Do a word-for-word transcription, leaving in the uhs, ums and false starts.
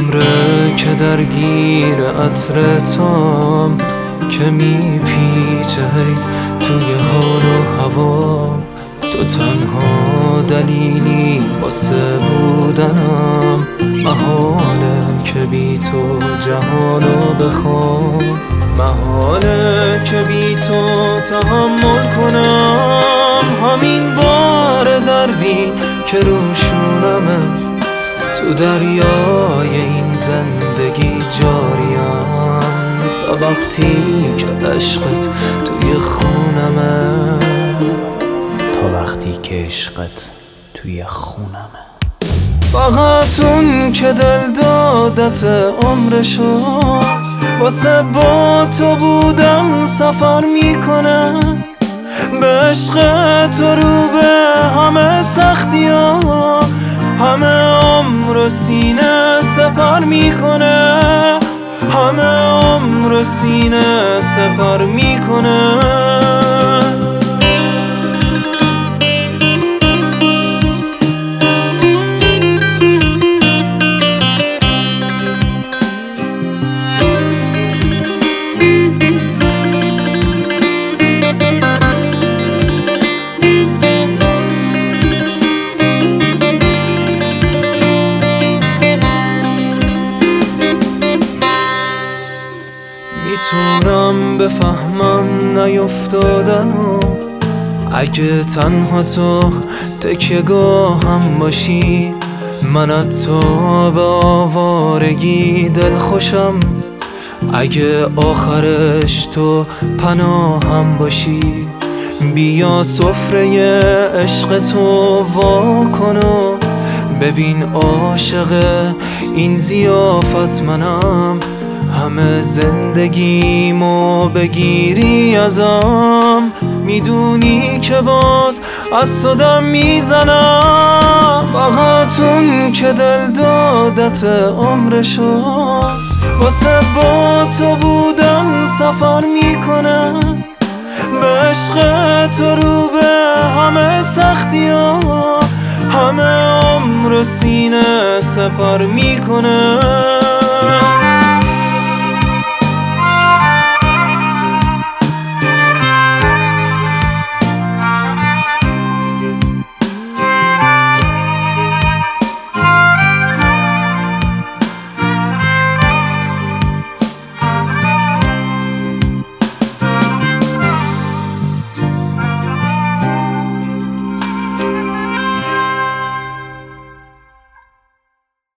عمره که درگیر عطر تام که میپیچه هی توی حال و هوا. تو تنها دلیلی واسه بودنم، محاله که بی تو جهانو بخوام، محاله که بی تو تحمل کنم همین بار دردی که روشونمه تو دریای این زندگی جاریم. تا وقتی که عشقت توی خونمه، تا وقتی که عشقت توی خونمه، فقط اون که دل دادت عمرشو واسه با تو بودم سفر میکنه. به عشق تو رو به همه سختی ها همه عمر سینه سپر میکنه، همه عمر سینه سپر میکنه. میتونم بفهمم نیفتادن و اگه تنها تو تکیه‌گاهم باشی، من از تو به آوارگی دلخوشم. اگه آخرش تو پناهم باشی، بیا سفره عشق تو وا کن و ببین عاشق این ضیافت منم. همه زندگیمو بگیری ازم، میدونی که باز از تو دم میزنم. فقط اون که دل دادت عمرشو واسه با تو بودم سفر میکنه. به عشق تو رو به همه سختی ها همه عمر سینه سپر میکنه.